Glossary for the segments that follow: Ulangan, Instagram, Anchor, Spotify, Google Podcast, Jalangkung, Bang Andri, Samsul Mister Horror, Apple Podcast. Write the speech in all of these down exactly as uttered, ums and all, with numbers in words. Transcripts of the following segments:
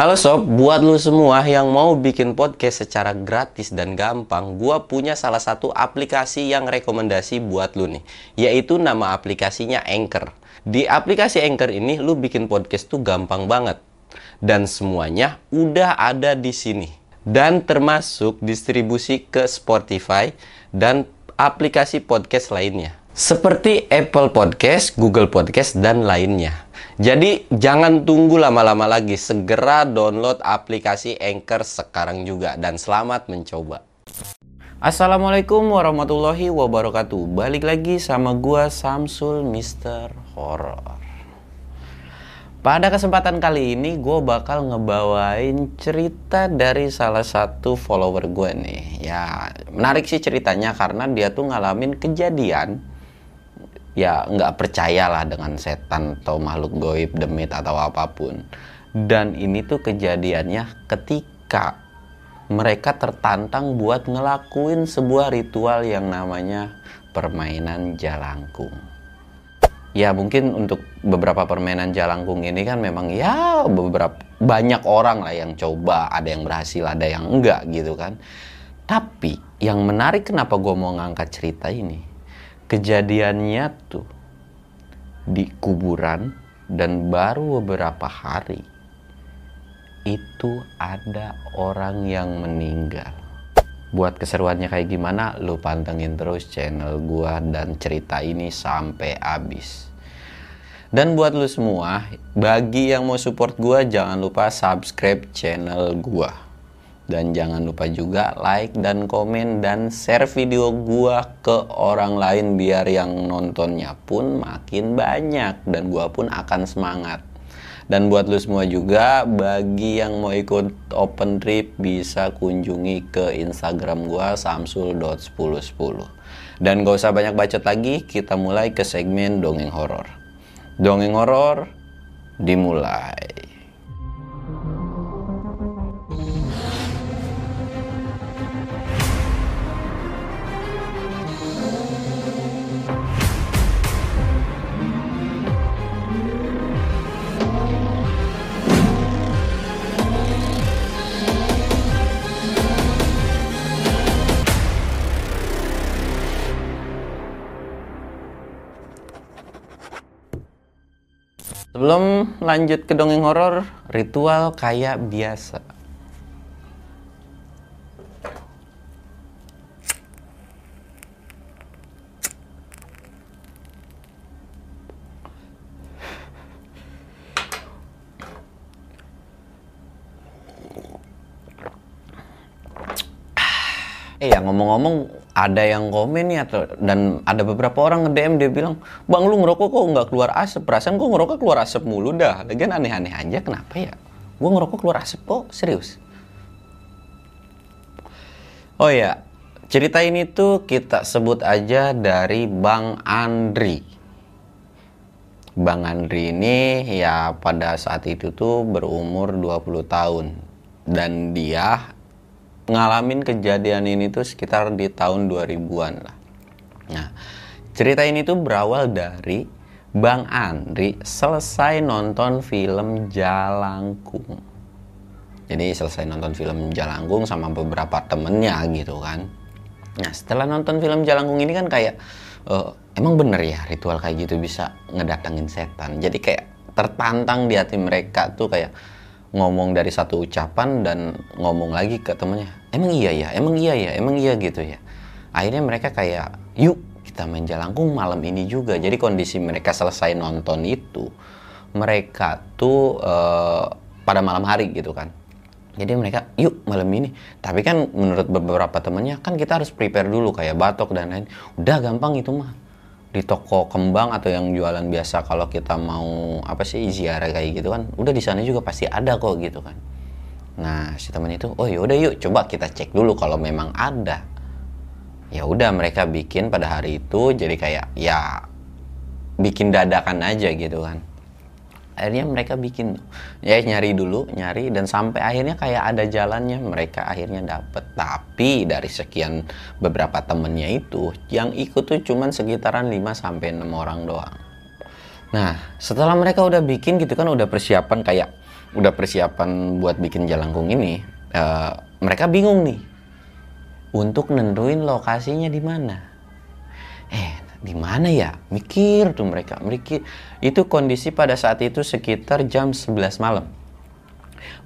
Halo sob, buat lu semua yang mau bikin podcast secara gratis dan gampang, gua punya salah satu aplikasi yang rekomendasi buat lu nih, yaitu nama aplikasinya Anchor. Di aplikasi Anchor ini lu bikin podcast tuh gampang banget. Dan semuanya udah ada di sini. Dan termasuk distribusi ke Spotify dan aplikasi podcast lainnya. Seperti Apple Podcast, Google Podcast, dan lainnya. Jadi jangan tunggu lama-lama lagi, segera download aplikasi Anchor sekarang juga. Dan selamat mencoba. Assalamualaikum warahmatullahi wabarakatuh. Balik lagi sama gua Samsul Mister Horror. Pada kesempatan kali ini gua bakal ngebawain cerita dari salah satu follower gua nih. Ya menarik sih ceritanya karena dia tuh ngalamin kejadian. Ya nggak percayalah dengan setan atau makhluk goib, demit atau apapun. Dan ini tuh kejadiannya ketika mereka tertantang buat ngelakuin sebuah ritual yang namanya permainan Jalangkung. Ya mungkin untuk beberapa permainan Jalangkung ini kan memang ya beberapa banyak orang lah yang coba, ada yang berhasil, ada yang enggak gitu kan. Tapi yang menarik kenapa gue mau ngangkat cerita ini, kejadiannya tuh di kuburan dan baru beberapa hari itu ada orang yang meninggal. Buat keseruannya kayak gimana, lu pantengin terus channel gua dan cerita ini sampai habis. Dan buat lu semua, bagi yang mau support gua jangan lupa subscribe channel gua. Dan jangan lupa juga like dan komen dan share video gua ke orang lain biar yang nontonnya pun makin banyak. Dan gua pun akan semangat. Dan buat lu semua juga, bagi yang mau ikut open trip bisa kunjungi ke Instagram gua samsul dot sepuluh sepuluh. Dan gak usah banyak bacot lagi, kita mulai ke segmen Dongeng Horor. Dongeng Horor dimulai. Sebelum lanjut ke dongeng horor, ritual kayak biasa. Eh ya ngomong-ngomong, ada yang komen ya dan ada beberapa orang nge-D M, dia bilang, "Bang, lu ngerokok kok nggak keluar asap? Perasaan gue ngerokok keluar asap mulu dah. Lagian aneh-aneh aja, kenapa ya? Gue ngerokok keluar asap kok, serius." Oh ya, cerita ini tuh kita sebut aja dari Bang Andri. Bang Andri ini ya pada saat itu tuh berumur dua puluh tahun dan dia ngalamin kejadian ini tuh sekitar di tahun dua ribuan lah. Nah, cerita ini tuh berawal dari Bang Andri selesai nonton film Jalangkung. Jadi selesai nonton film Jalangkung sama beberapa temennya gitu kan. Nah, setelah nonton film Jalangkung ini kan kayak uh, emang bener ya ritual kayak gitu bisa ngedatengin setan. Jadi kayak tertantang di hati mereka tuh kayak ngomong dari satu ucapan dan ngomong lagi ke temennya, emang iya ya, emang iya ya, emang iya gitu ya. Akhirnya mereka kayak, yuk kita main Jalangkung malam ini juga. Jadi kondisi mereka selesai nonton itu, mereka tuh uh, pada malam hari gitu kan. Jadi mereka, yuk malam ini. Tapi kan menurut beberapa temennya, kan kita harus prepare dulu kayak batok dan lain. Udah gampang itu mah. Di toko kembang atau yang jualan biasa kalau kita mau apa sih ziarah kayak gitu kan, udah di sana juga pasti ada kok gitu kan. Nah si teman itu, oh yaudah yuk coba kita cek dulu kalau memang ada. Ya udah mereka bikin pada hari itu, jadi kayak ya bikin dadakan aja gitu kan. Akhirnya mereka bikin ya nyari dulu nyari dan sampai akhirnya kayak ada jalannya, mereka akhirnya dapet. Tapi dari sekian beberapa temennya itu yang ikut tuh cuman sekitaran lima sampai enam orang doang. Nah setelah mereka udah bikin gitu kan, udah persiapan kayak udah persiapan buat bikin Jalangkung ini, uh, mereka bingung nih untuk nentuin lokasinya di mana. Eh, di mana ya? Mikir tuh mereka, mikir. Itu kondisi pada saat itu sekitar jam sebelas malam.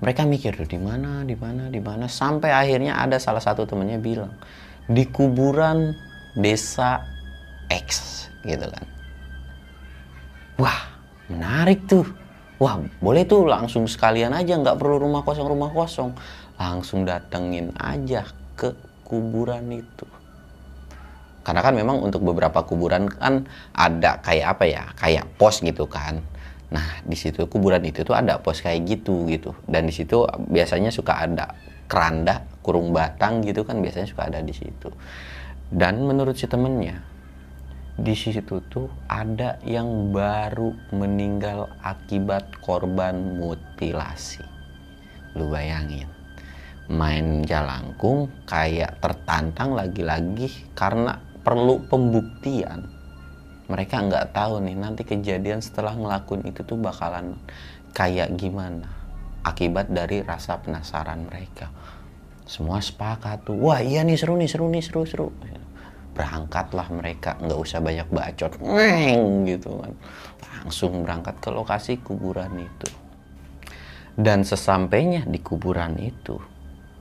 Mereka mikir tuh di mana, di mana, di mana, sampai akhirnya ada salah satu temennya bilang di kuburan desa X gitu kan. Wah, menarik tuh. Wah, boleh tuh langsung sekalian aja, nggak perlu rumah kosong-rumah kosong. Langsung datengin aja ke kuburan itu. Karena kan memang untuk beberapa kuburan kan ada kayak apa ya, kayak pos gitu kan. Nah, di situ kuburan itu tuh ada pos kayak gitu gitu. Dan di situ biasanya suka ada keranda, kurung batang gitu kan, biasanya suka ada di situ. Dan menurut si temennya, di situ tuh ada yang baru meninggal akibat korban mutilasi. Lu bayangin, main Jalangkung kayak tertantang lagi-lagi karena perlu pembuktian. Mereka nggak tahu nih nanti kejadian setelah ngelakuin itu tuh bakalan kayak gimana akibat dari rasa penasaran mereka. Semua sepakat tuh, wah iya nih seru nih seru nih seru seru. Berangkatlah mereka, nggak usah banyak bacot, neng gitu kan, langsung berangkat ke lokasi kuburan itu. Dan sesampainya di kuburan itu,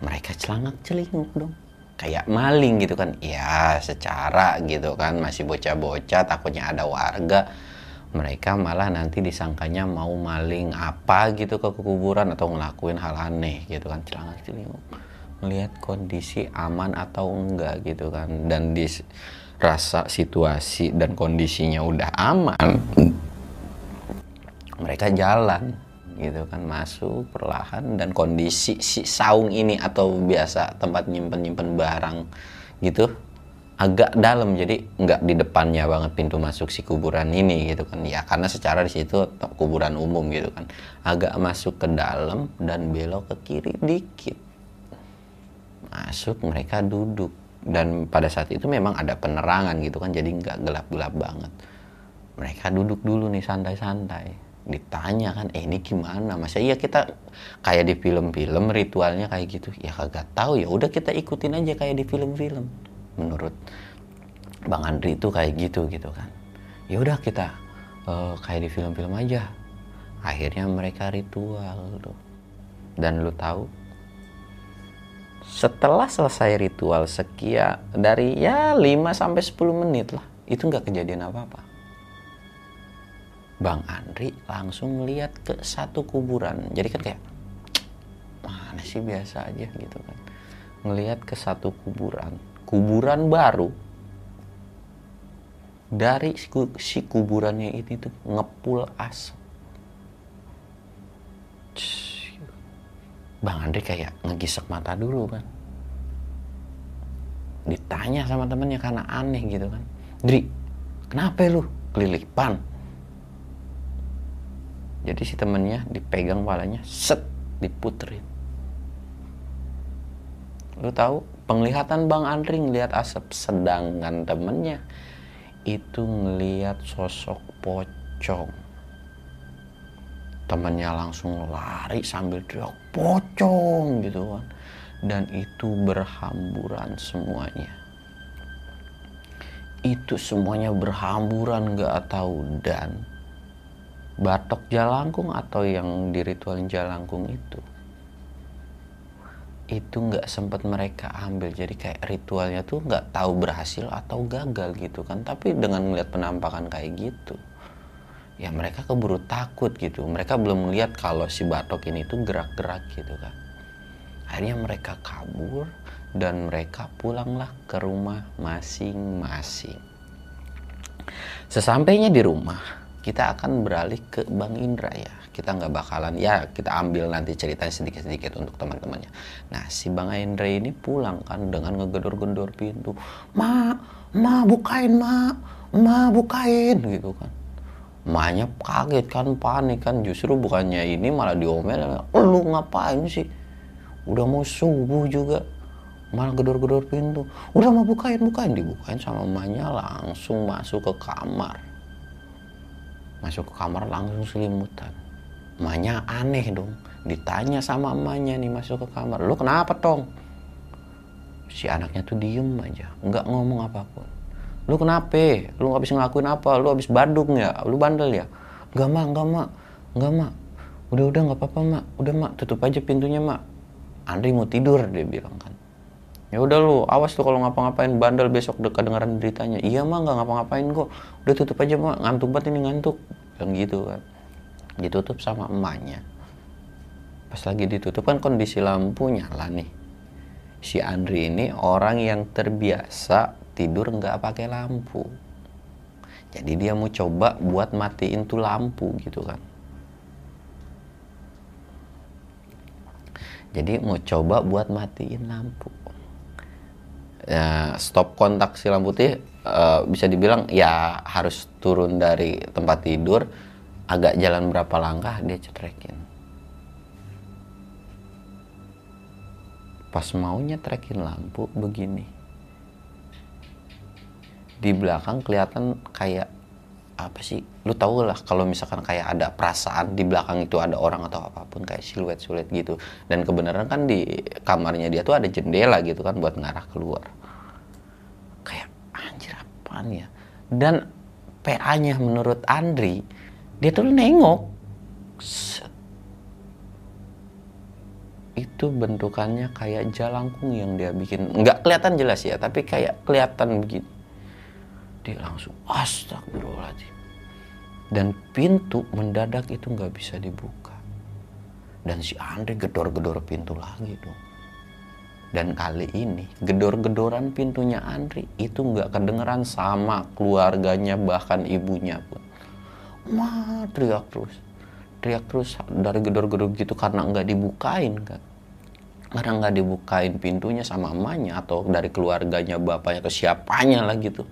mereka celangak-celinguk dong, kayak maling gitu kan, ya secara gitu kan, masih bocah-bocah, takutnya ada warga, mereka malah nanti disangkanya mau maling apa gitu ke kuburan atau ngelakuin hal aneh gitu kan, celangak-celinguk. Melihat kondisi aman atau enggak gitu kan, dan di rasa situasi dan kondisinya udah aman, mereka jalan gitu kan, masuk perlahan. Dan kondisi si saung ini atau biasa tempat nyimpen-nyimpen barang gitu agak dalam, jadi nggak di depannya banget pintu masuk si kuburan ini gitu kan ya, karena secara di situ kuburan umum gitu kan, agak masuk ke dalam dan belok ke kiri dikit. Masuk, mereka duduk, dan pada saat itu memang ada penerangan gitu kan, jadi nggak gelap-gelap banget. Mereka duduk dulu nih santai-santai, ditanya kan, eh ini gimana, masa iya kita kayak di film-film ritualnya kayak gitu, ya kagak tahu, ya udah kita ikutin aja kayak di film-film. Menurut Bang Andri itu kayak gitu gitu kan, ya udah kita uh, kayak di film-film aja. Akhirnya mereka ritual tuh, dan lu tahu, setelah selesai ritual sekian dari ya lima sampai sepuluh menit lah, itu nggak kejadian apa-apa. Bang Andri langsung lihat ke satu kuburan. Jadi kan kayak mana sih, biasa aja gitu kan. Ngelihat ke satu kuburan, kuburan baru. Dari si kuburannya ini tuh ngepul asap. Bang Andri kayak ngegisek mata dulu kan. Ditanya sama temennya karena aneh gitu kan. Dri, kenapa lu kelilipan? Jadi si temennya dipegang palanya, set, diputerin. Lu tahu penglihatan Bang Andri ngelihat asap, sedangkan temennya itu ngelihat sosok pocong. Temennya langsung lari sambil teriak pocong gitu kan, dan itu berhamburan semuanya, itu semuanya berhamburan nggak tahu. Dan batok Jalangkung atau yang di ritual Jalangkung itu itu nggak sempat mereka ambil, jadi kayak ritualnya tuh nggak tahu berhasil atau gagal gitu kan. Tapi dengan melihat penampakan kayak gitu, ya mereka keburu takut gitu. Mereka belum melihat kalau si batok ini tuh gerak-gerak gitu kan. Akhirnya mereka kabur dan mereka pulanglah ke rumah masing-masing. Sesampainya di rumah, kita akan beralih ke Bang Indra ya. Kita nggak bakalan, ya kita ambil nanti ceritanya sedikit-sedikit untuk teman-temannya. Nah si Bang Indra ini pulang kan dengan ngegedor-gedor pintu. Ma, ma bukain ma, ma bukain gitu kan. Emaknya kaget kan, panik kan, justru bukannya ini malah diomel, lu ngapain sih, udah mau subuh juga malah gedor-gedor pintu, udah mau bukain bukain dibukain sama emaknya. Langsung masuk ke kamar, masuk ke kamar langsung selimutan. Emaknya aneh dong, Ditanya sama emaknya nih masuk ke kamar, lu kenapa Tong? Si anaknya tuh diem aja, nggak ngomong apapun. Lu kenapa? Lu habis ngelakuin apa? Lu habis badung ya? Lu bandel ya? Nggak mak, nggak mak, nggak mak. Udah-udah nggak apa-apa mak, udah mak, tutup aja pintunya mak. Andri mau tidur, dia bilang kan. Ya udah lu, awas tuh kalau ngapa-ngapain bandel besok kedengeran beritanya. Iya mak, nggak ngapa-ngapain kok. Udah tutup aja mak, ngantuk banget ini ngantuk. Bilang gitu kan. Ditutup sama emaknya. Pas lagi ditutup kan kondisi lampu nyala nih. Si Andri ini orang yang terbiasa tidur nggak pakai lampu. Jadi dia mau coba buat matiin tuh lampu gitu kan. Jadi mau coba buat matiin lampu. Ya, stop kontak si lampu tuh uh, bisa dibilang ya harus turun dari tempat tidur. Agak jalan berapa langkah dia cetrekin. Pas mau nyetrekin lampu begini, di belakang kelihatan kayak apa sih, lu tau lah kalau misalkan kayak ada perasaan di belakang itu ada orang atau apapun, kayak siluet-siluet gitu. Dan kebenaran kan di kamarnya dia tuh ada jendela gitu kan buat ngarah keluar. Kayak anjir apaan ya. Dan P A-nya menurut Andri, dia tuh nengok. Itu bentukannya kayak jalangkung yang dia bikin. Nggak kelihatan jelas ya, tapi kayak kelihatan begini. Dia langsung astagfirullahaladzim. Dan pintu mendadak itu nggak bisa dibuka. Dan si Andri gedor-gedor pintu lagi dong. Dan kali ini gedor-gedoran pintunya Andri itu nggak kedengeran sama keluarganya, bahkan ibunya pun. Mah teriak terus teriak terus dari gedor-gedor gitu karena nggak dibukain kan, karena nggak dibukain pintunya sama emaknya atau dari keluarganya, bapaknya atau siapanya lah gitu.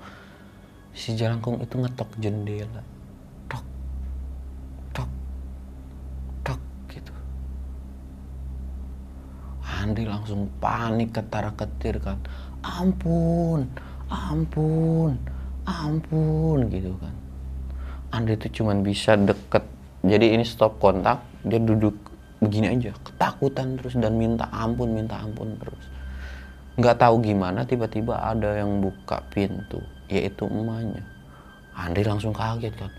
Si jalangkung itu ngetok jendela, tok tok tok gitu. Andri langsung panik ketara-ketir kan, ampun ampun ampun gitu kan. Andri itu cuman bisa deket, jadi ini stop kontak, dia duduk begini aja, ketakutan terus dan minta ampun, minta ampun terus. Nggak tahu gimana tiba-tiba ada yang buka pintu, yaitu emaknya. Andri langsung kaget kan,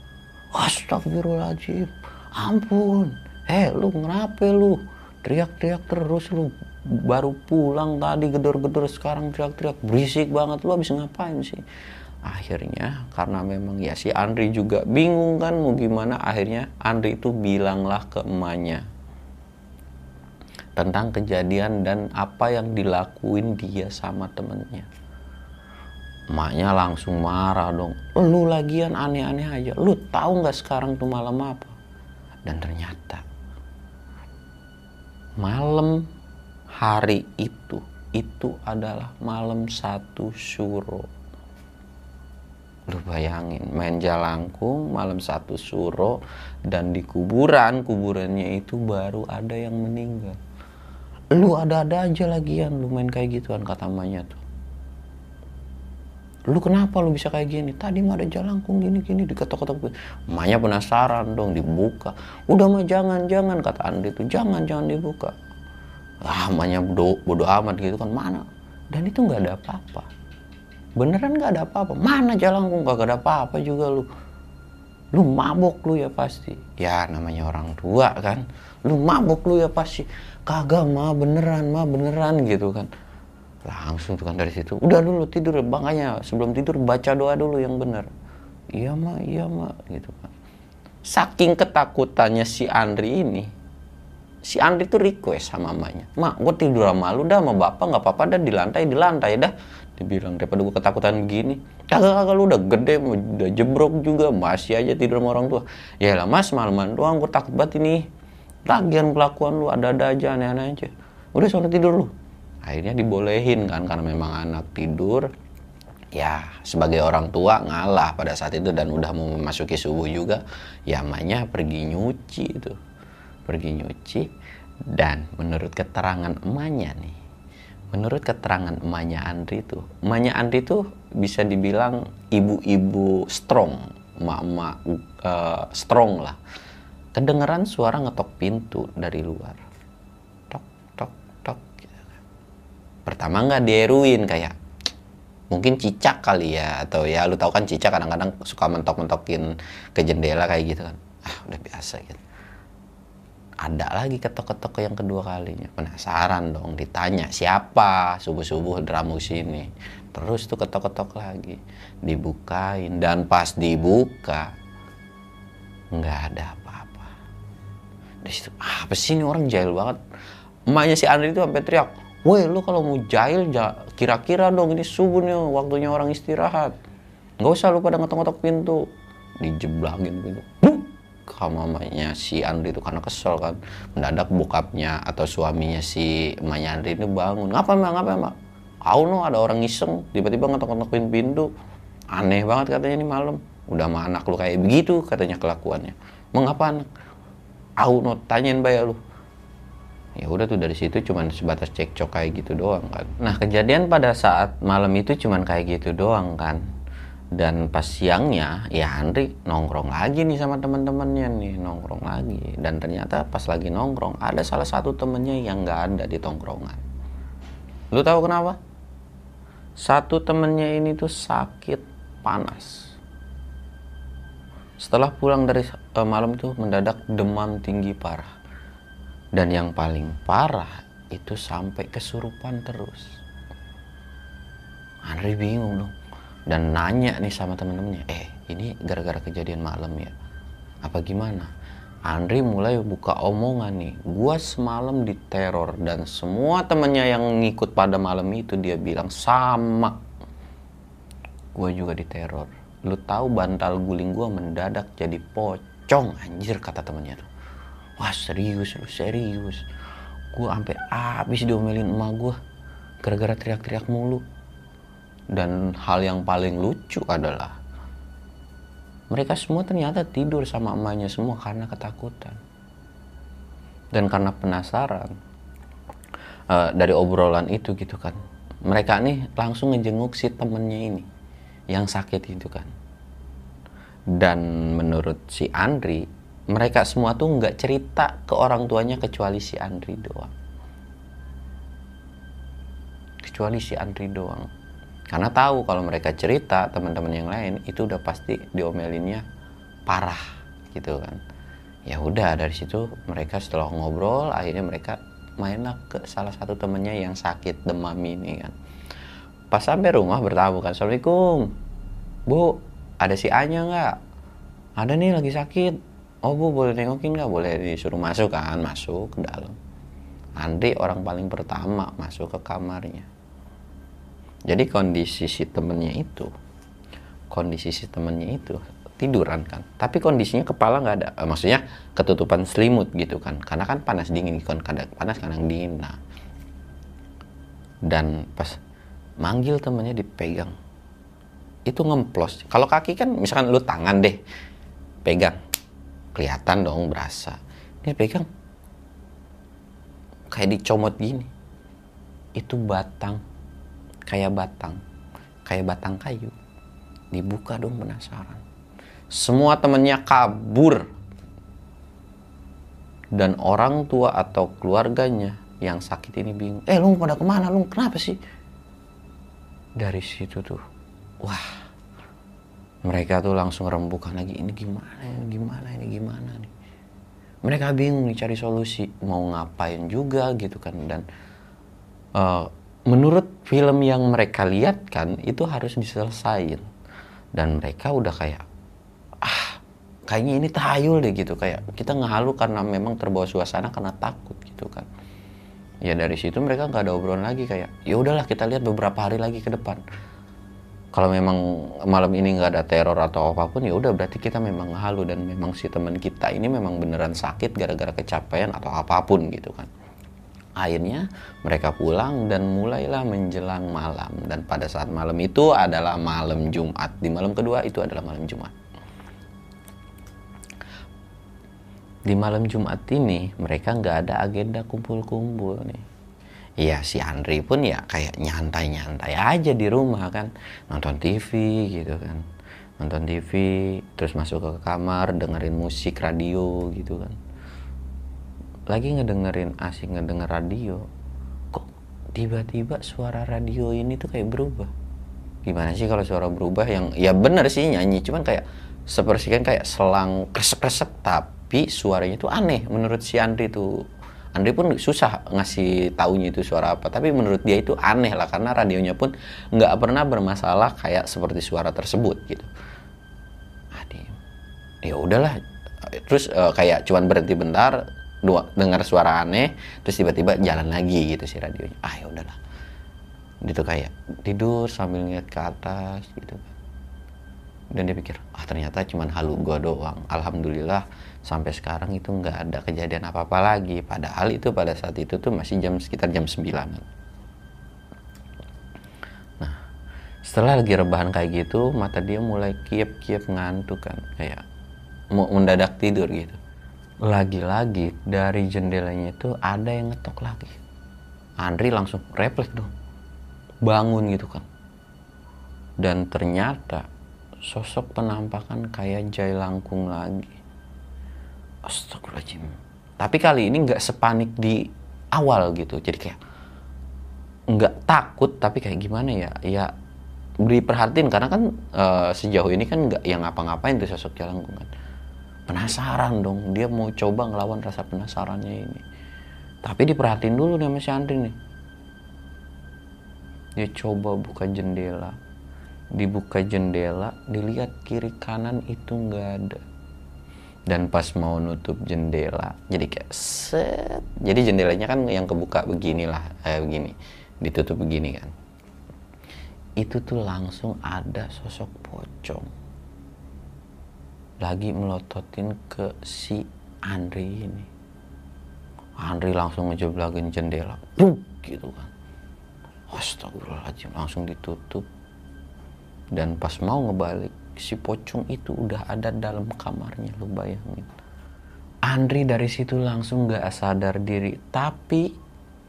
astagfirullahaladzim, ampun, eh lu ngerape lu, teriak-teriak terus lu, baru pulang tadi gedor-gedor sekarang teriak-teriak, berisik banget lu habis ngapain sih? Akhirnya karena memang ya si Andri juga bingung kan mau gimana, akhirnya Andri itu bilanglah ke emaknya tentang kejadian dan apa yang dilakuin dia sama temennya. Emaknya langsung marah dong, lu lagian aneh-aneh aja, lu tahu nggak sekarang tuh malam apa? Dan ternyata malam hari itu itu adalah malam satu Syuro. Lu bayangin, main jalangkung malam satu Syuro, dan di kuburan, kuburannya itu baru ada yang meninggal. Lu ada-ada aja lagian, lu main kayak gituan, kata emaknya tuh. Lu kenapa lu bisa kayak gini? Tadi mah ada jalangkung gini-gini, diketok-ketok. Emaknya penasaran dong, dibuka. Udah mah jangan-jangan, kata Andri tuh, jangan-jangan dibuka. Ah, emaknya bodoh, bodoh amat gitu kan, mana? Dan itu gak ada apa-apa. Beneran gak ada apa-apa. Mana jalangkung, gak ada apa-apa juga lu. Lu mabok lu ya pasti. Ya namanya orang tua kan. Lu mabok lu ya pasti. Kagak mah, beneran mah, beneran gitu kan. Langsung tuh kan dari situ. Udah dulu tidur, makanya sebelum tidur baca doa dulu yang bener. Iya mah, iya mah gitu kan. Saking ketakutannya si Andri ini, si Andri tuh request sama mamanya, mak gue tidur sama lu dah, sama bapak gak apa-apa dah, di lantai, di lantai dah. Dibilang daripada gue ketakutan gini, kagak-kagak lu udah gede, udah jebrok juga, masih aja tidur sama orang tua. Yalah mas, malaman doang, gue takut banget ini. Lagian kelakuan lu ada-ada aja, aneh-aneh aja. Udah soalnya tidur lu. Akhirnya dibolehin kan, karena memang anak tidur. Ya sebagai orang tua ngalah pada saat itu, dan udah mau memasuki subuh juga. Ya emaknya pergi nyuci itu, pergi nyuci. Dan menurut keterangan emaknya nih, menurut keterangan emaknya Andri tuh, emaknya Andri tuh bisa dibilang ibu-ibu strong, emak-emak uh, strong lah. kedengeran suara ngetok pintu dari luar. Tok, tok, tok. Pertama nggak dieruin, kayak mungkin cicak kali ya, atau ya lu tahu kan cicak kadang-kadang suka mentok-mentokin ke jendela kayak gitu kan. Ah, udah biasa gitu. Ada lagi ketok-ketok yang kedua kalinya. Penasaran dong, ditanya siapa, subuh-subuh dramu sini. Terus tuh ketok-ketok lagi. Dibukain, dan pas dibuka nggak ada apa-apa. Dari situ, ah, apa sih ini orang jahil banget. Emaknya si Andri itu sampai teriak, "Woi, lu kalau mau jahil kira-kira dong, ini subuh nih, waktunya orang istirahat. Nggak usah lu pada ngetok-ngetok pintu." Dijeblangin pintu. Buk! Mamanya si Andri itu karena kesel kan, mendadak bokapnya atau suaminya si emaknya Andri itu bangun, "Ngapa emak, ngapa emak?" "Au no, ada orang iseng tiba-tiba ngetok-ngetokin pintu, aneh banget," katanya, "ini malam. Udah mah anak lu kayak begitu," katanya kelakuannya. "Mengapa anak?" "Au no, tanyain bayar lu." Ya udah tuh dari situ cuman sebatas cekcok kayak gitu doang kan. Nah, kejadian pada saat malam itu cuman kayak gitu doang kan. Dan pas siangnya, ya Andri nongkrong lagi nih sama teman-temannya nih, nongkrong lagi. Dan ternyata pas lagi nongkrong, ada salah satu temennya yang nggak ada di tongkrongan. Lu tahu kenapa? Satu temennya ini tuh sakit panas. Setelah pulang dari eh, malam tuh mendadak demam tinggi parah. Dan yang paling parah itu sampai kesurupan terus. Andri bingung dong. Dan nanya nih sama temen-temennya, "Eh, ini gara-gara kejadian malam ya? Apa gimana?" Andri mulai buka omongan nih, "Gua semalam diteror," dan semua temennya yang ngikut pada malam itu dia bilang, "Sama, gua juga diteror. Lu tahu bantal guling gua mendadak jadi pocong, anjir," kata temennya tuh. "Wah, serius lu, serius. Gua sampai abis diomelin emak gua gara-gara teriak-teriak mulu." Dan hal yang paling lucu adalah mereka semua ternyata tidur sama emaknya semua karena ketakutan. Dan karena penasaran uh, dari obrolan itu gitu kan, mereka nih langsung ngejenguk si temennya ini yang sakit itu kan. Dan menurut si Andri, mereka semua tuh gak cerita ke orang tuanya kecuali si Andri doang. Kecuali si Andri doang. Karena tahu kalau mereka cerita teman-teman yang lain itu udah pasti diomelinnya parah gitu kan. Ya udah dari situ mereka setelah ngobrol akhirnya mereka mainlah ke salah satu temennya yang sakit demam ini kan. Pas sampai rumah bertamu kan, "Assalamualaikum Bu, ada si Anya nggak? Ada nih lagi sakit. Oh Bu, boleh nengokin nggak?" Boleh, disuruh masuk kan, masuk ke dalam. Andri orang paling pertama masuk ke kamarnya. Jadi kondisi si temennya itu, kondisi si temennya itu tiduran kan, tapi kondisinya kepala nggak ada, eh, maksudnya ketutupan selimut gitu kan, karena kan panas dingin, kan kadang panas kadang dingin. Nah, dan pas manggil temennya dipegang, itu ngemplos. Kalau kaki kan, misalkan lu tangan deh, pegang, kelihatan dong berasa. Ini pegang, kayak dicomot gini, itu batang. Kayak batang, kayak batang kayu. Dibuka dong, penasaran. Semua temennya kabur. Dan orang tua atau keluarganya yang sakit ini bingung. "Eh, lu pada kemana? Lu kenapa sih?" Dari situ tuh, wah, mereka tuh langsung rembukan lagi. Ini gimana, ini gimana, ini gimana nih. Mereka bingung nih cari solusi. Mau ngapain juga gitu kan. Dan Uh, menurut film yang mereka lihat kan, itu harus diselesain. Dan mereka udah kayak, ah, kayaknya ini tahayul deh gitu. Kayak kita ngehalu karena memang terbawa suasana karena takut gitu kan. Ya dari situ mereka gak ada obrolan lagi, kayak ya udahlah kita lihat beberapa hari lagi ke depan. Kalau memang malam ini gak ada teror atau apapun, ya udah berarti kita memang ngehalu. Dan memang si teman kita ini memang beneran sakit gara-gara kecapean atau apapun gitu kan. Akhirnya mereka pulang dan mulailah menjelang malam. Dan pada saat malam itu adalah malam Jumat. Di malam kedua itu adalah malam Jumat. Di malam Jumat ini mereka nggak ada agenda kumpul-kumpul nih. Iya, si Andri pun ya kayak nyantai-nyantai aja di rumah kan. Nonton T V gitu kan. nonton T V, terus masuk ke kamar, dengerin musik, radio gitu kan. Lagi ngedengerin asik ngedenger radio, kok tiba-tiba suara radio ini tuh kayak berubah. Gimana sih kalau suara berubah yang, ya bener sih nyanyi, cuman kayak sepersikan kayak selang kresek-kresek, tapi suaranya tuh aneh menurut si Andri tuh. Andri pun susah ngasih taunya itu suara apa, tapi menurut dia itu aneh lah, karena radionya pun nggak pernah bermasalah kayak seperti suara tersebut gitu. Aduh, ya udahlah, terus uh, kayak cuman berhenti bentar, dua, dengar suara aneh, terus tiba-tiba jalan lagi gitu si radionya. Ah ya udahlah, itu kayak tidur sambil ngeliat ke atas gitu. Dan dia pikir, ah ternyata cuman halu gua doang. Alhamdulillah sampai sekarang itu nggak ada kejadian apa-apa lagi. Padahal itu pada saat itu tuh masih jam sekitar jam sembilanan. Nah, setelah lagi rebahan kayak gitu, mata dia mulai kiep-kiep ngantuk kan, kayak mau mendadak tidur gitu. Lagi-lagi dari jendelanya itu ada yang ngetok lagi. Andri langsung refleks dong, bangun gitu kan. Dan ternyata sosok penampakan kayak Jalangkung lagi. Astagfirullahaladzim. Tapi kali ini gak sepanik di awal gitu. Jadi kayak gak takut, tapi kayak gimana ya, ya diperhatiin. Karena kan uh, sejauh ini kan gak yang ngapa-ngapain tuh sosok Jalangkung kan. Penasaran dong, dia mau coba ngelawan rasa penasarannya ini. Tapi diperhatiin dulu sama si Andri nih. Dia coba buka jendela. Dibuka jendela, dilihat kiri kanan itu nggak ada. Dan pas mau nutup jendela, jadi kayak set. Jadi jendelanya kan yang kebuka beginilah, eh, begini, ditutup begini kan. Itu tuh langsung ada sosok pocong lagi melototin ke si Andri ini. Andri langsung ngejeblagin jendela, buk gitu kan. Astagfirullahaladzim, langsung ditutup. Dan pas mau ngebalik, si pocong itu udah ada dalam kamarnya, lu bayangin. Andri dari situ langsung gak sadar diri. Tapi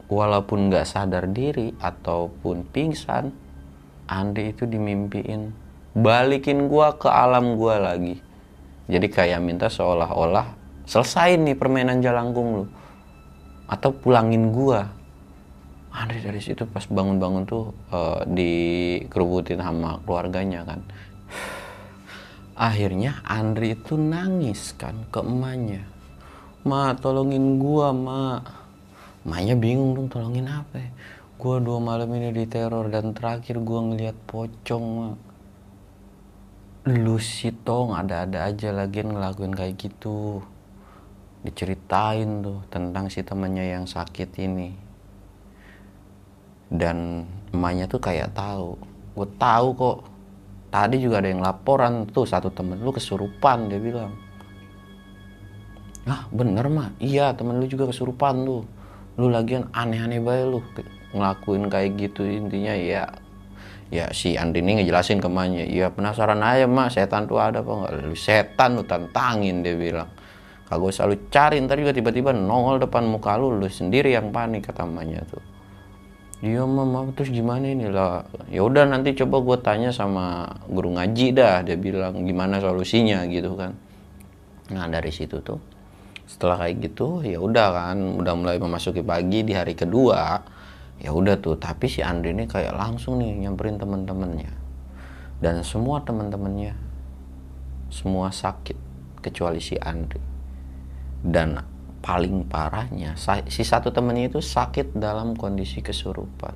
walaupun gak sadar diri ataupun pingsan, Andri itu dimimpiin, balikin gua ke alam gua lagi. Jadi kayak minta seolah-olah, selesain nih permainan Jalangkung lu, atau pulangin gua. Andri dari situ pas bangun-bangun tuh uh, dikerubutin sama keluarganya kan. Akhirnya Andri itu nangis kan ke emaknya. Ma, tolongin gua, ma. Emaknya bingung dong, tolongin apa ya? Gua dua malam ini diteror dan terakhir gua ngeliat pocong, ma. Lu sih tong ada-ada aja lagian ngelakuin kayak gitu. Diceritain tuh tentang si temannya yang sakit ini. Dan emaknya tuh kayak tahu, gue tahu kok. Tadi juga ada yang laporan tuh, satu temen lu kesurupan, dia bilang. Ah bener mah, iya temen lu juga kesurupan lu. Lu lagian aneh-aneh bae lu, ngelakuin kayak gitu intinya ya. Ya si Andri ini ngejelasin ke emaknya, ya penasaran aja mah setan tuh ada apa enggak. Lu setan lu tantangin, dia bilang. Kagak usah lu cari, ntar juga tiba-tiba nongol depan muka lu, lu sendiri yang panik, kata emaknya tuh. Iya mama, terus gimana ini lah? Ya udah nanti coba gue tanya sama guru ngaji dah, dia bilang gimana solusinya gitu kan. Nah dari situ tuh, setelah kayak gitu ya udah kan, udah mulai memasuki pagi di hari kedua, ya udah tuh. Tapi si Andri ini kayak langsung nih nyamperin temen-temennya, dan semua temen-temennya semua sakit kecuali si Andri. Dan paling parahnya si satu temennya itu sakit dalam kondisi kesurupan.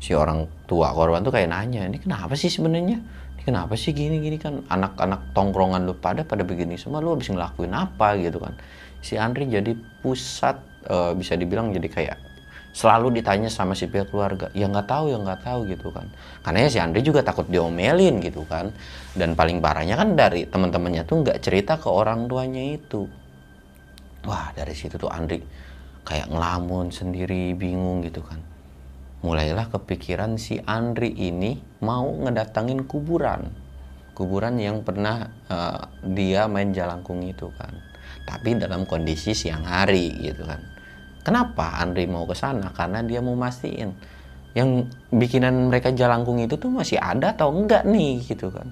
Si orang tua korban tuh kayak nanya, ini kenapa sih sebenarnya? Ini kenapa sih gini-gini kan? Anak-anak tongkrongan lu pada pada begini semua, lu habis ngelakuin apa gitu kan? Si Andri jadi pusat, e, bisa dibilang jadi kayak selalu ditanya sama si pihak keluarga, ya nggak tahu ya nggak tahu gitu kan. Karena si Andri juga takut diomelin gitu kan. Dan paling parahnya kan dari teman-temannya tuh nggak cerita ke orang tuanya itu. Wah dari situ tuh Andri kayak ngelamun sendiri, bingung gitu kan. Mulailah kepikiran si Andri ini mau ngedatangin kuburan, kuburan yang pernah uh, dia main Jalangkung itu kan. Tapi dalam kondisi siang hari gitu kan. Kenapa Andri mau ke sana? Karena dia mau mastiin yang bikinan mereka Jalangkung itu tuh masih ada atau enggak nih gitu kan.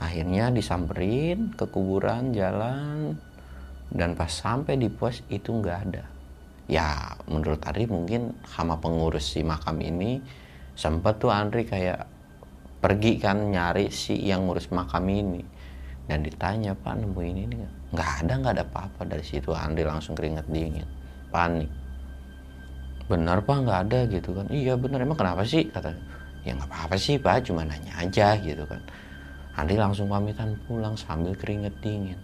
Akhirnya disamperin ke kuburan, jalan, dan pas sampai di pos itu enggak ada. Ya menurut Andri mungkin sama pengurus si makam ini sempat tuh Andri kayak pergi kan nyari si yang ngurus makam ini, dan ditanya, Pak nemu ini enggak? Enggak ada, enggak ada apa-apa. Dari situ Andri langsung keringat dingin, panik. Benar Pak enggak ada gitu kan? Iya benar, emang kenapa sih? Katanya, ya enggak apa-apa sih Pak, cuma nanya aja gitu kan. Andri langsung pamitan pulang sambil keringet dingin.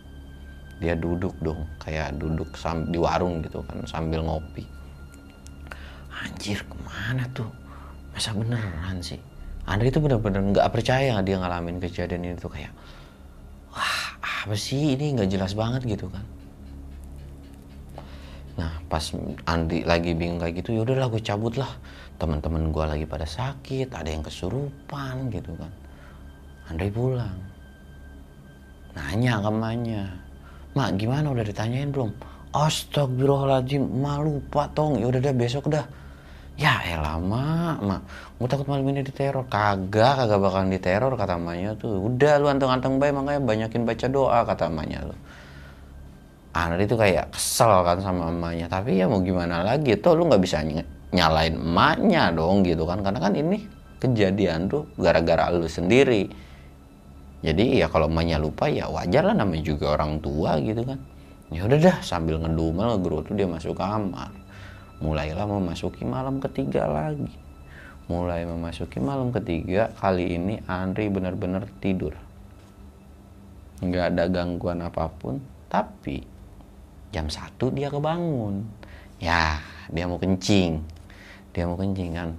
Dia duduk dong, kayak duduk sam- di warung gitu kan sambil ngopi. Anjir, kemana tuh? Masa beneran sih? Andri itu bener-bener gak percaya dia ngalamin kejadian itu, kayak wah apa sih ini, gak jelas banget gitu kan. Nah pas Andri lagi bingung kayak gitu, yaudah lah gue cabut lah, teman-teman gue lagi pada sakit, ada yang kesurupan gitu kan. Andri pulang, nanya kemanya, Mak gimana udah ditanyain belum? Astagfirullahaladzim, Mak lupa tong, yaudah dah besok dah. Ya elah Mak, Mak gue takut malam ini diteror. Kagak, kagak bakalan diteror kata Maknya tuh. Udah lu anteng-anteng baik, makanya banyakin baca doa kata Maknya lu. Andri tuh kayak kesel kan sama Maknya, tapi ya mau gimana lagi, toh lu gak bisa ny- nyalain Maknya dong gitu kan. Karena kan ini kejadian tuh gara-gara lu sendiri. Jadi ya kalau emaknya lupa ya wajar lah, namanya juga orang tua gitu kan. Ya udah dah, sambil ngedumel ngegerutu dia masuk kamar. Mulailah memasuki malam ketiga lagi. Mulai memasuki malam ketiga, kali ini Andri benar-benar tidur. Enggak ada gangguan apapun, tapi jam satu dia kebangun. Ya, dia mau kencing. Dia mau kencing kan.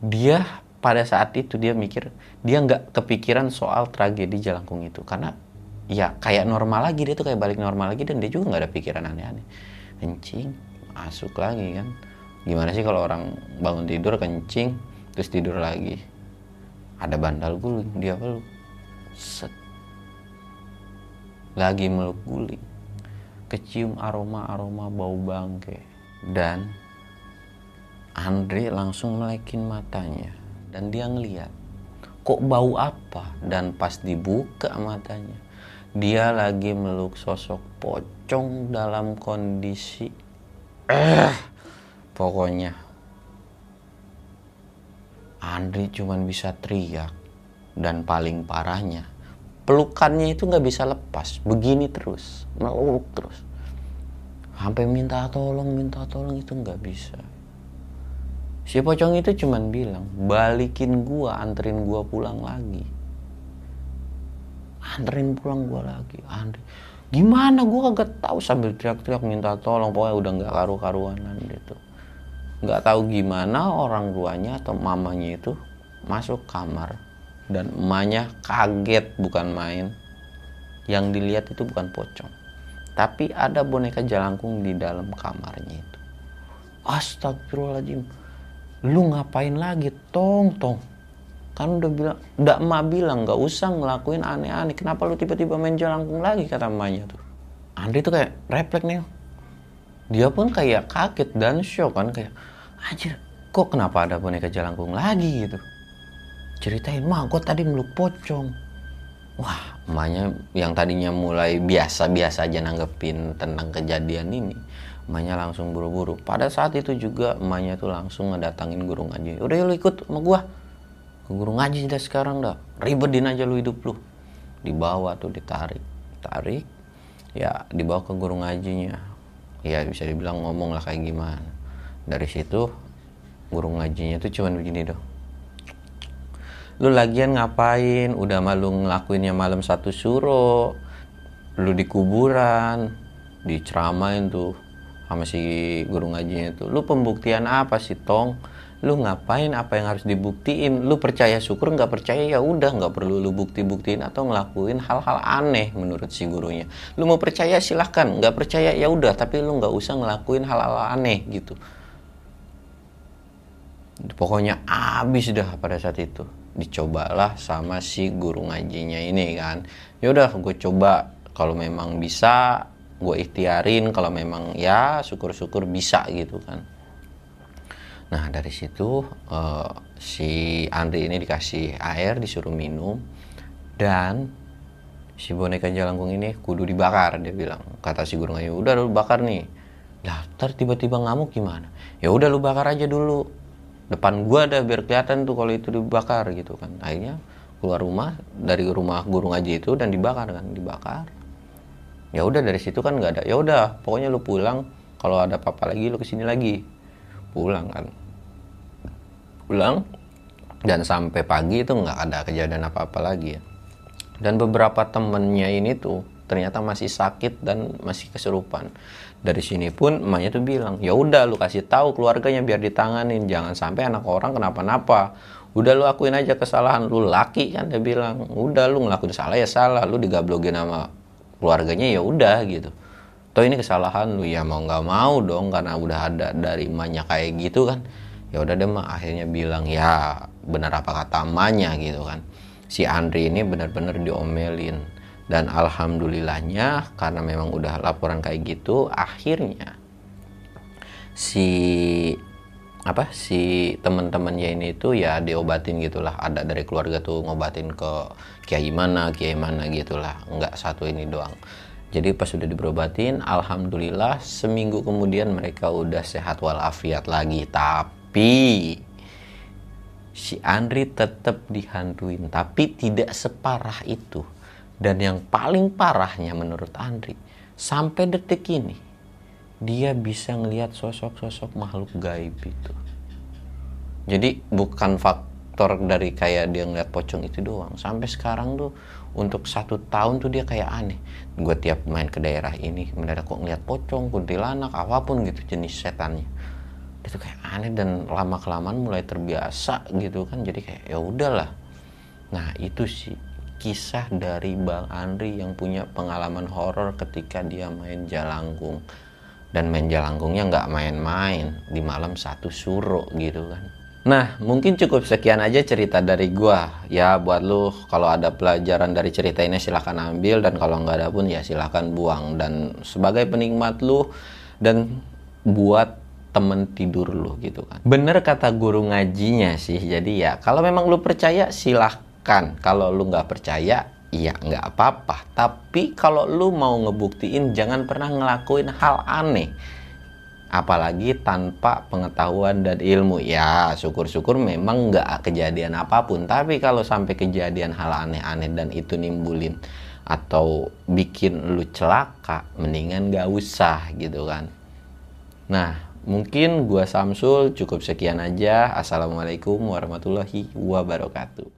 Dia pada saat itu dia mikir, dia nggak kepikiran soal tragedi Jalangkung itu, karena ya kayak normal lagi, dia tuh kayak balik normal lagi, dan dia juga nggak ada pikiran aneh-aneh. Kencing, masuk lagi kan. Gimana sih kalau orang bangun tidur kencing terus tidur lagi? Ada bantal guling, dia peluk, set, lagi meluk guling, kecium aroma-aroma bau bangke, dan Andri langsung melekin matanya. Dan dia ngeliat, kok bau apa? Dan pas dibuka matanya, dia lagi meluk sosok pocong dalam kondisi eh, pokoknya Andri cuma bisa teriak. Dan paling parahnya, pelukannya itu gak bisa lepas, begini terus, meluk terus, sampai minta tolong, minta tolong itu gak bisa. Si pocong itu cuman bilang, balikin gua, anterin gua pulang lagi. Anterin pulang gua lagi, Andri. Gimana gua kagak tahu, sambil teriak-teriak minta tolong, pokoknya udah enggak karu-karuanan gitu. Enggak tahu gimana orang tuanya atau mamanya itu masuk kamar, dan emaknya kaget bukan main. Yang dilihat itu bukan pocong, tapi ada boneka Jalangkung di dalam kamarnya itu. Astagfirullahaladzim. Lu ngapain lagi tong tong? Kan udah bilang, ndak emak bilang nggak usah ngelakuin aneh-aneh, kenapa lu tiba-tiba main Jalangkung lagi kata emaknya tuh. Andri tuh kayak refleks nih, dia pun kayak kaget dan shock kan, kayak anjir kok kenapa ada boneka Jalangkung lagi gitu. Ceritain, Mah gue tadi meluk pocong. Wah, emaknya yang tadinya mulai biasa-biasa aja nanggepin tentang kejadian ini, emaknya langsung buru-buru. Pada saat itu juga emaknya tuh langsung ngedatangin guru ngaji. Udah lu ikut sama gua ke guru ngaji dah sekarang dah, ribetin aja lu hidup lu. Dibawa tuh ditarik, tarik, ya dibawa ke guru ngajinya. Ya bisa dibilang ngomong lah kayak gimana. Dari situ guru ngajinya tuh cuman begini doh. Lu lagian ngapain? Udah malu ngelakuinnya malam satu suro, lu di kuburan, diceramain tuh sama si guru ngajinya tuh. Lu pembuktian apa sih tong? Lu ngapain? Apa yang harus dibuktiin? Lu percaya syukur, nggak percaya ya udah, nggak perlu lu bukti-buktiin atau ngelakuin hal-hal aneh menurut si gurunya. Lu mau percaya silahkan, nggak percaya ya udah, tapi lu nggak usah ngelakuin hal-hal aneh gitu. Pokoknya abis dah pada saat itu. Dicobalah sama si guru ngajinya ini kan. Ya udah gue coba, kalau memang bisa gue ikhtiarin, kalau memang ya syukur-syukur bisa gitu kan. Nah dari situ uh, si Andri ini dikasih air, disuruh minum, dan si boneka Jalangkung ini kudu dibakar, dia bilang. Kata si guru ngayu, udah lu bakar nih. Lah ntar tiba-tiba ngamuk gimana? Ya udah lu bakar aja dulu, depan gua ada biar kelihatan tuh kalau itu dibakar gitu kan. Akhirnya keluar rumah dari rumah guru ngaji itu dan dibakar kan, dibakar. Ya udah dari situ kan nggak ada. Ya udah pokoknya lu pulang, kalau ada apa-apa lagi lu kesini lagi. Pulang kan, pulang, dan sampai pagi itu nggak ada kejadian apa-apa lagi ya. Dan beberapa temennya ini tuh ternyata masih sakit dan masih kesurupan. Dari sini pun emaknya tuh bilang, ya udah lu kasih tahu keluarganya biar ditanganin, jangan sampai anak orang kenapa-napa. Udah lu akuin aja kesalahan lu, laki kan, dia bilang. Udah lu ngelakuin salah ya salah, lu digablogin sama keluarganya ya udah gitu. Toh ini kesalahan lu, ya mau nggak mau dong karena udah ada dari emaknya kayak gitu kan. Ya udah deh mah, akhirnya bilang ya benar apa kata emaknya gitu kan. Si Andri ini benar-benar diomelin, dan alhamdulillahnya karena memang udah laporan kayak gitu, akhirnya si apa si teman-temannya ini tuh ya diobatin gitulah. Ada dari keluarga tuh ngobatin ke kiai mana kiai mana gitulah, nggak satu ini doang. Jadi pas sudah diberobatin, alhamdulillah seminggu kemudian mereka udah sehat walafiat lagi. Tapi si Andri tetap dihantuin, tapi tidak separah itu. Dan yang paling parahnya menurut Andri, sampai detik ini dia bisa ngelihat sosok-sosok makhluk gaib itu. Jadi bukan faktor dari kayak dia ngelihat pocong itu doang. Sampai sekarang tuh untuk satu tahun tuh dia kayak aneh. Gue tiap main ke daerah ini mendadak kok ngeliat pocong, kuntilanak, apapun gitu jenis setannya. Itu kayak aneh dan lama kelamaan mulai terbiasa gitu kan. Jadi kayak ya udahlah. Nah itu sih kisah dari Bang Andri yang punya pengalaman horor ketika dia main Jalangkung. Dan main Jalangkungnya nggak main-main, di malam satu suro gitu kan. Nah, mungkin cukup sekian aja cerita dari gua. Ya, buat lu kalau ada pelajaran dari cerita ini silahkan ambil, dan kalau nggak ada pun ya silahkan buang. Dan sebagai penikmat lu dan buat temen tidur lu gitu kan. Bener kata guru ngajinya sih. Jadi ya, kalau memang lu percaya silahkan. Kalau lu nggak percaya, ya nggak apa-apa. Tapi kalau lu mau ngebuktiin, jangan pernah ngelakuin hal aneh. Apalagi tanpa pengetahuan dan ilmu. Ya syukur-syukur memang gak kejadian apapun, tapi kalau sampai kejadian hal aneh-aneh dan itu nimbulin atau bikin lu celaka, mendingan gak usah gitu kan. Nah mungkin gua Samsul cukup sekian aja. Assalamualaikum warahmatullahi wabarakatuh.